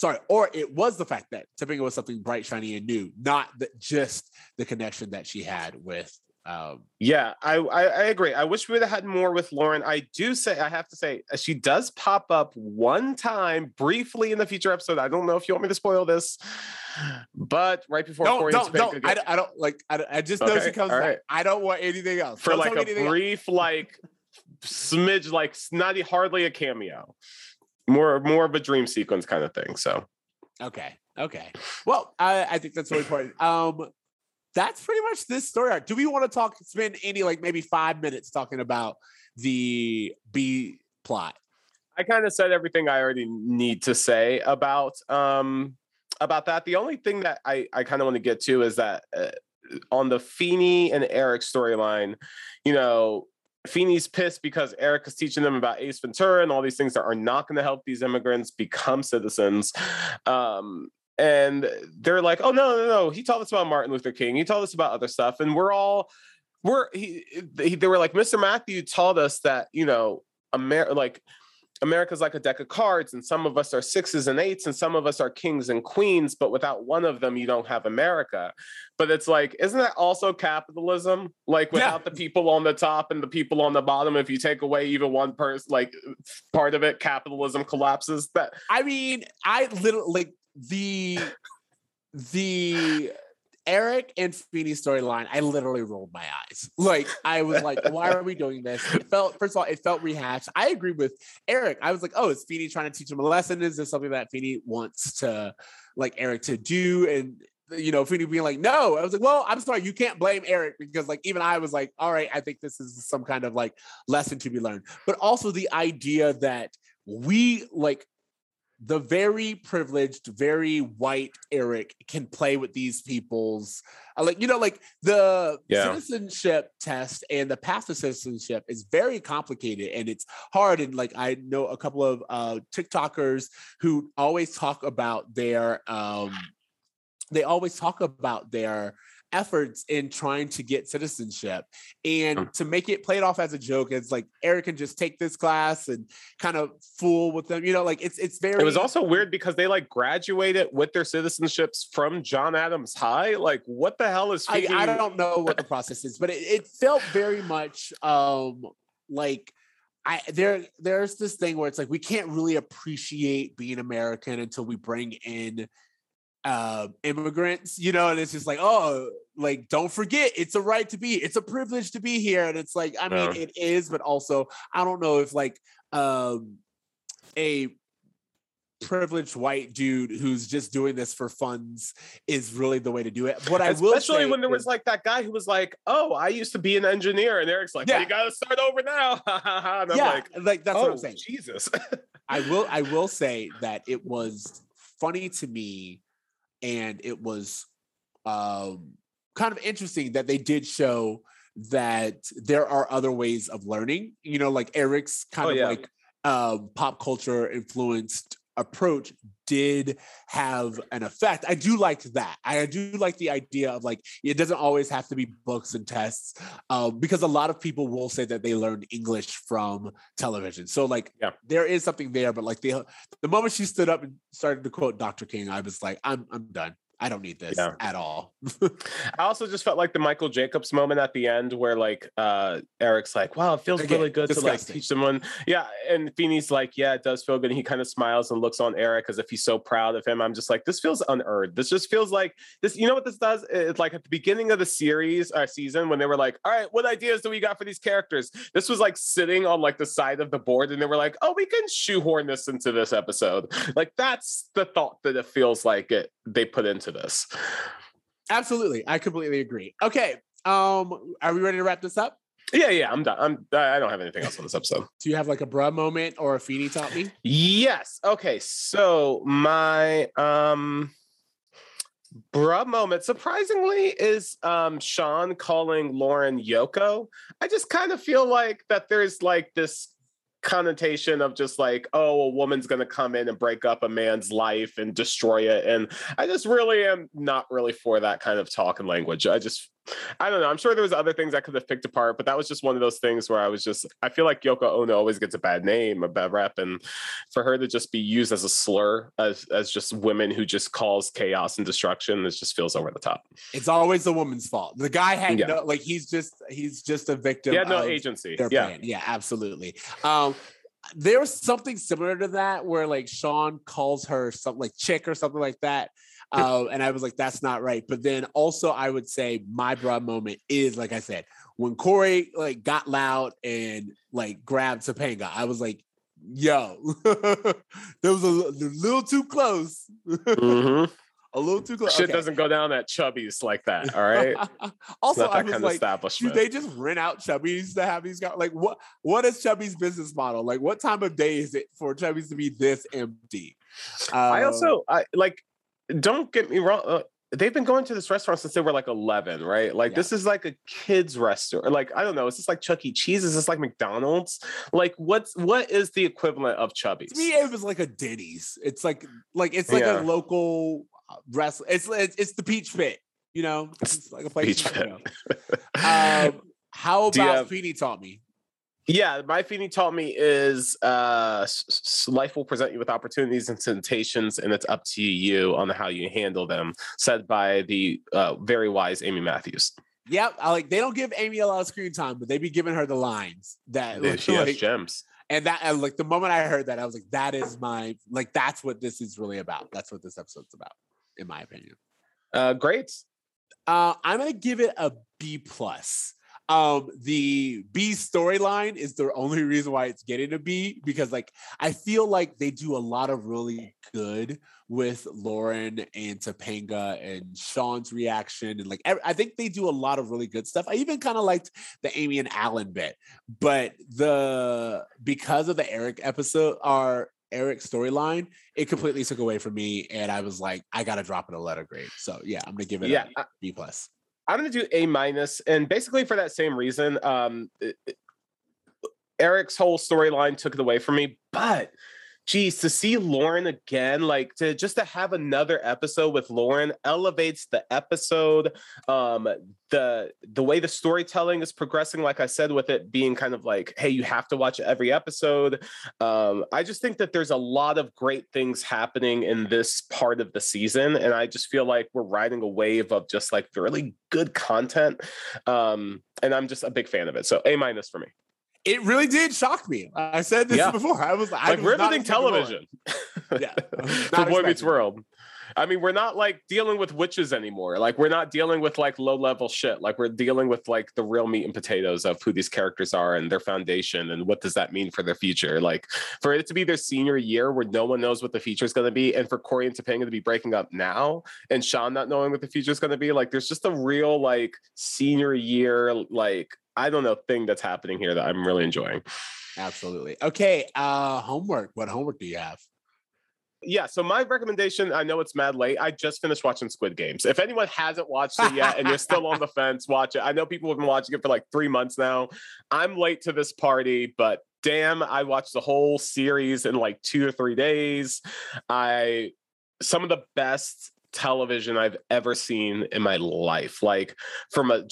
it was the fact that Topanga was something bright, shiny, and new, not that just the connection that she had with. I agree. I wish we would have had more with Lauren. I have to say, she does pop up one time briefly in the future episode. I don't know if you want me to spoil this, but right before Corey and Topanga get... I just know she comes back. Right. I don't want anything else. For don't like a brief, else. Like smidge, like not hardly a cameo, more of a dream sequence kind of thing. So, okay. Well, I think that's really important. That's pretty much this story arc. Do we want to spend any, like maybe 5 minutes talking about the B plot? I kind of said everything I already need to say about that. The only thing that I kind of want to get to is that on the Feeney and Eric storyline, you know, Feeney's pissed because Eric is teaching them about Ace Ventura and all these things that are not going to help these immigrants become citizens. And they're like, oh, no. He taught us about Martin Luther King. He taught us about other stuff. And they were like, Mr. Matthews taught us that, you know, America's like a deck of cards, and some of us are sixes and eights, and some of us are kings and queens, but without one of them, you don't have America. But it's like, isn't that also capitalism? Like without the people on the top and the people on the bottom, if you take away even one person, like part of it, capitalism collapses. That I mean, I literally like, the Eric and Feeney storyline, I literally rolled my eyes. Like I was like, why are we doing this? It felt rehashed. I agree with Eric. I was like, oh, is Feeney trying to teach him a lesson? Is this something that Feeney wants to like Eric to do? And you know, Feeney being like, no. I was like, well, I'm sorry, you can't blame Eric, because like even I was like, all right, I think this is some kind of like lesson to be learned. But also the idea that we like the very privileged, very white Eric can play with these people's, like, you know, like the citizenship test and the path to citizenship is very complicated and it's hard. And like, I know a couple of TikTokers who always talk about their efforts in trying to get citizenship, and to make it played off as a joke, it's like Eric can just take this class and kind of fool with them, you know, like it's very. It was also weird because they like graduated with their citizenships from John Adams High. Like, what the hell is? I don't know what the process is, but it felt very much like there's this thing where it's like we can't really appreciate being American until we bring in immigrants, you know, and it's just like, oh, like don't forget it's a privilege to be here. And it's like, I mean, it is, but also I don't know if like a privileged white dude who's just doing this for funds is really the way to do it. What I will say, especially when there was like that guy who was like, oh, I used to be an engineer, and Eric's like, well, you gotta start over now. And I'm like that's what I'm saying. Jesus. I will say that it was funny to me. And it was kind of interesting that they did show that there are other ways of learning, you know, like Eric's kind of like pop culture influenced approach did have an effect. I do like that. I do like the idea of like, it doesn't always have to be books and tests, because a lot of people will say that they learned English from television. So like, there is something there, but like the moment she stood up and started to quote Dr. King, I was like, I'm done. I don't need this at all. I also just felt like the Michael Jacobs moment at the end where like Eric's like, wow, it feels really good to like teach someone. Yeah. And Feeney's like, yeah, it does feel good. And he kind of smiles and looks on Eric as if he's so proud of him. I'm just like, this feels unearned. This just feels like this. You know what this does? It's like at the beginning of the series or season when they were like, all right, what ideas do we got for these characters? This was like sitting on like the side of the board and they were like, oh, we can shoehorn this into this episode. Like that's the thought that it feels like they put into this. Absolutely. I completely agree. Okay. Are we ready to wrap this up? Yeah, I'm done. I don't have anything else on this episode. Do you have like a bruh moment or a Feeney taught me? Yes. Okay. So my bruh moment, surprisingly, is Sean calling Lauren Yoko. I just kind of feel like that there's like this connotation of just like, oh, a woman's gonna come in and break up a man's life and destroy it, and I just really am not really for that kind of talk and language. I don't know. I'm sure there was other things I could have picked apart, but that was just one of those things where I feel like Yoko Ono always gets a bad name, a bad rep, and for her to just be used as a slur as just women who just cause chaos and destruction, this just feels over the top. It's always the woman's fault. The guy had no, like he's just a victim. He had no agency. Yeah, absolutely. There was something similar to that where like Sean calls her something like chick or something like that. And I was like, that's not right. But then also I would say my broad moment is, like I said, when Corey like got loud and like grabbed Topanga, I was like, yo, there was a little too close. Mm-hmm. A little too close. Shit doesn't go down at Chubby's like that. All right. Also, I was like, dude, they just rent out Chubby's to have these guys. Like, what is Chubby's business model? Like, what time of day is it for Chubby's to be this empty? Don't get me wrong. They've been going to this restaurant since they were like 11, right? Like this is like a kid's restaurant. Like, I don't know. Is this like Chuck E. Cheese? Is this like McDonald's? Like what is the equivalent of Chubby's? To me, it was like a Denny's. It's like a local restaurant. It's the Peach Pit, you know? It's like a place. Peach Pit. How about Feeney taught me? Yeah, my Feeney taught me is life will present you with opportunities and temptations, and it's up to you on how you handle them, said by the very wise Amy Matthews. Yep, they don't give Amy a lot of screen time, but they be giving her the lines that she has gems. And that, the moment I heard that, I was like, that is my, like, that's what this is really about. That's what this episode's about, in my opinion. Great. I'm going to give it a B+. The B storyline is the only reason why it's getting a B, because like I feel like they do a lot of really good with Lauren and Topanga and Sean's reaction, and like I think they do a lot of really good stuff. I even kind of liked the Amy and Alan bit, but because of the Eric episode, our Eric storyline, it completely took away from me, and I was like, I gotta drop it a letter grade. So yeah, I'm gonna give it a B+. I'm going to do A-, and basically for that same reason, Eric's whole storyline took it away from me, but geez, to see Lauren again, like to have another episode with Lauren elevates the episode. The way the storytelling is progressing, like I said, with it being kind of like, hey, you have to watch every episode. I just think that there's a lot of great things happening in this part of the season, and I just feel like we're riding a wave of just like really good content. And I'm just a big fan of it. So A- for me. It really did shock me. I said this before. I was like riveting television. Yeah. For Boy Meets World. I mean, we're not like dealing with witches anymore. Like we're not dealing with like low level shit. Like we're dealing with like the real meat and potatoes of who these characters are and their foundation and what does that mean for their future. Like for it to be their senior year where no one knows what the future is going to be, and for Corey and Topanga to be breaking up now and Sean not knowing what the future is going to be, like there's just a real like senior year, like I don't know, thing that's happening here that I'm really enjoying. Absolutely. Okay. Homework. What homework do you have? Yeah. So my recommendation, I know it's mad late. I just finished watching Squid Games. If anyone hasn't watched it yet and you're still on the fence, watch it. I know people have been watching it for like 3 months now. I'm late to this party, but damn, I watched the whole series in like 2 or 3 days. Some of the best television I've ever seen in my life, like from 9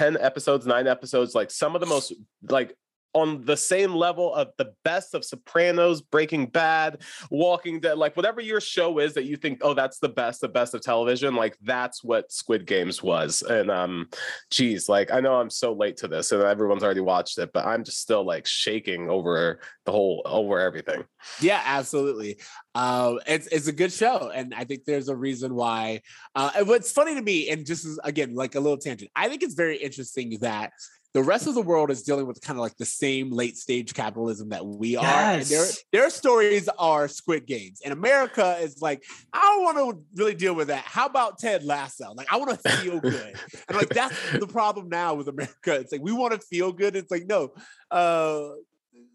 episodes, like some of the most like on the same level of the best of Sopranos, Breaking Bad, Walking Dead, like whatever your show is that you think, oh, that's the best of television. Like that's what Squid Games was. And geez, like I know I'm so late to this and everyone's already watched it, but I'm just still like shaking over the whole, over everything. Yeah, absolutely. It's a good show. And I think there's a reason why, and what's funny to me, and just again, like a little tangent, I think it's very interesting that the rest of the world is dealing with kind of like the same late stage capitalism that we are. Yes. And their stories are Squid Games. And America is like, I don't want to really deal with that. How about Ted Lasso? Like, I want to feel good. And like, that's the problem now with America. It's like, we want to feel good. It's like, no,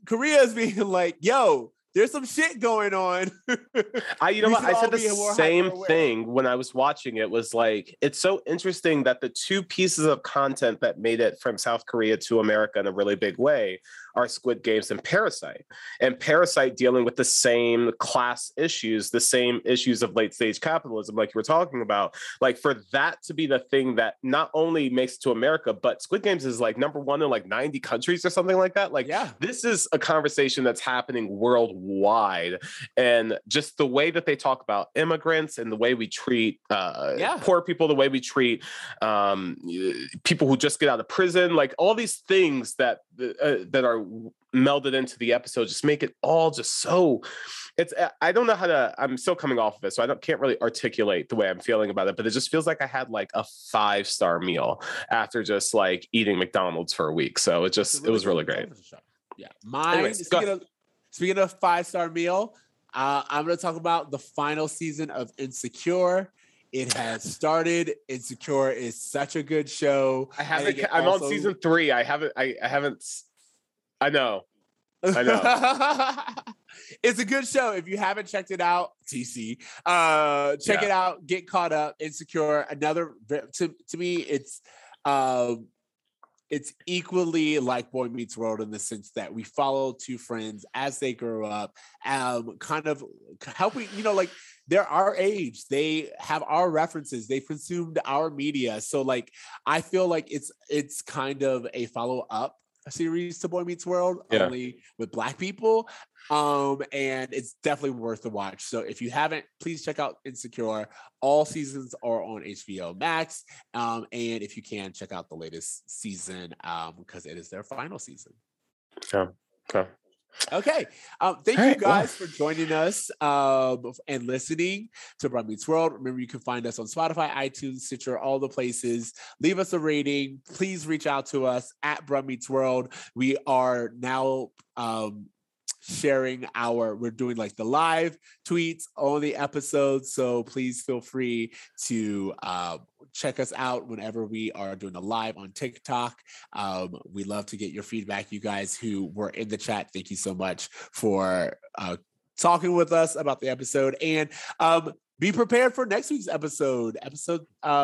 Korea is being like, yo, there's some shit going on. You know what? I said the same thing when I was watching it, was like, it's so interesting that the two pieces of content that made it from South Korea to America in a really big way are Squid Games and Parasite. And Parasite dealing with the same class issues, the same issues of late stage capitalism, like you were talking about. Like for that to be the thing that not only makes it to America, but Squid Games is like number one in like 90 countries or something like that. Like, yeah, this is a conversation that's happening worldwide. And just the way that they talk about immigrants and the way we treat poor people, the way we treat people who just get out of prison, like all these things that that are melded into the episode just make it all just so, it's, I don't know how to, I'm still coming off of it, so I can't really articulate the way I'm feeling about it, but it just feels like I had like a 5-star meal after just like eating McDonald's for a week. So it just, it was really great. Yeah. Speaking of 5-star meal, I'm going to talk about the final season of Insecure. It has started. Insecure is such a good show. I'm on season 3. I know. It's a good show. If you haven't checked it out, check it out. Get caught up. Insecure. To me, it's equally like Boy Meets World in the sense that we follow two friends as they grow up, kind of helping, you know, like they're our age, they have our references, they've consumed our media. So like, I feel like it's kind of a follow up series to Boy Meets World, only with Black people. And it's definitely worth the watch. So if you haven't, please check out Insecure. All seasons are on HBO Max. And if you can, check out the latest season because it is their final season. Okay. Thank you guys for joining us and listening to Boy Meets World. Remember, you can find us on Spotify, iTunes, Stitcher, all the places. Leave us a rating. Please reach out to us at Boy Meets World. We are now sharing we're doing like the live tweets on the episode. So please feel free to check us out whenever we are doing a live on TikTok. We love to get your feedback. You guys who were in the chat, thank you so much for talking with us about the episode. And be prepared for next week's episode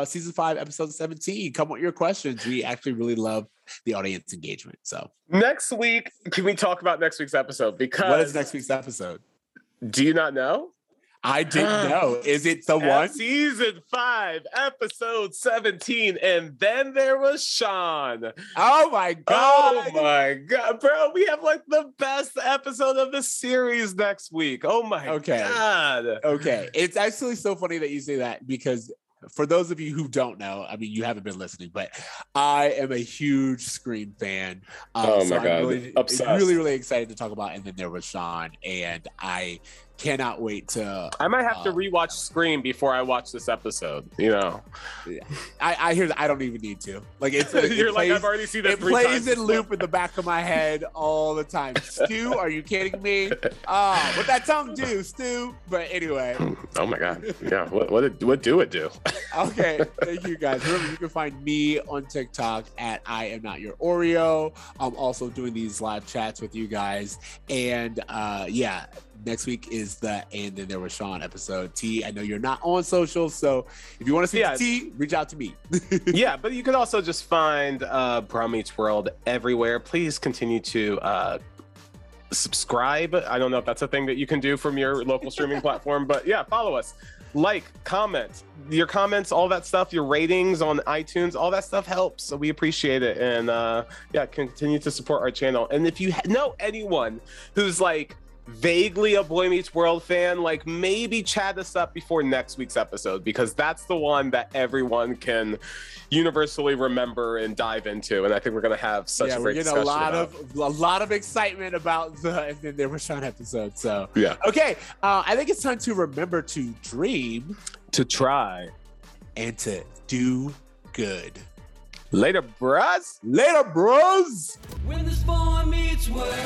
season 5, episode 17. Come with your questions. We actually really love the audience engagement. So next week, can we talk about next week's episode? Because what is next week's episode? Do you not know? I didn't know. Is it the one? Season 5, episode 17, and then there was Sean. Oh my god, bro! We have like the best episode of the series next week. Oh my god. Okay, it's actually so funny that you say that because for those of you who don't know, I mean, you haven't been listening, but I am a huge Scream fan. Oh my god, really excited to talk about. And then there was Sean, and I cannot wait to. I might have to rewatch Scream before I watch this episode. You know, I hear that. I don't even need to. Like it's I've already seen that. It plays in loop in the back of my head all the time. Stu, are you kidding me? What that tongue do, Stu? But anyway. Oh my god. Yeah. What do it do? Okay. Thank you guys. Remember, you can find me on TikTok at I Am Not Your Oreo. I'm also doing these live chats with you guys, and next week is the And Then There Was Sean episode. T, I know you're not on social, so if you want to see T, reach out to me. Yeah, but you can also just find Boy Meets World everywhere. Please continue to subscribe. I don't know if that's a thing that you can do from your local streaming platform, but yeah, follow us. like, comment, your comments, all that stuff, your ratings on iTunes, all that stuff helps. So we appreciate it. And yeah, continue to support our channel. And if you know anyone who's like vaguely a Boy Meets World fan, like maybe chat us up before next week's episode, because that's the one that everyone can universally remember and dive into. And I think we're gonna have such a great discussion. A lot of excitement about the Sean episode. So yeah, okay, I think it's time to remember to dream, to try, and to do good. Later, bros. Later, bros. When this boy meets world.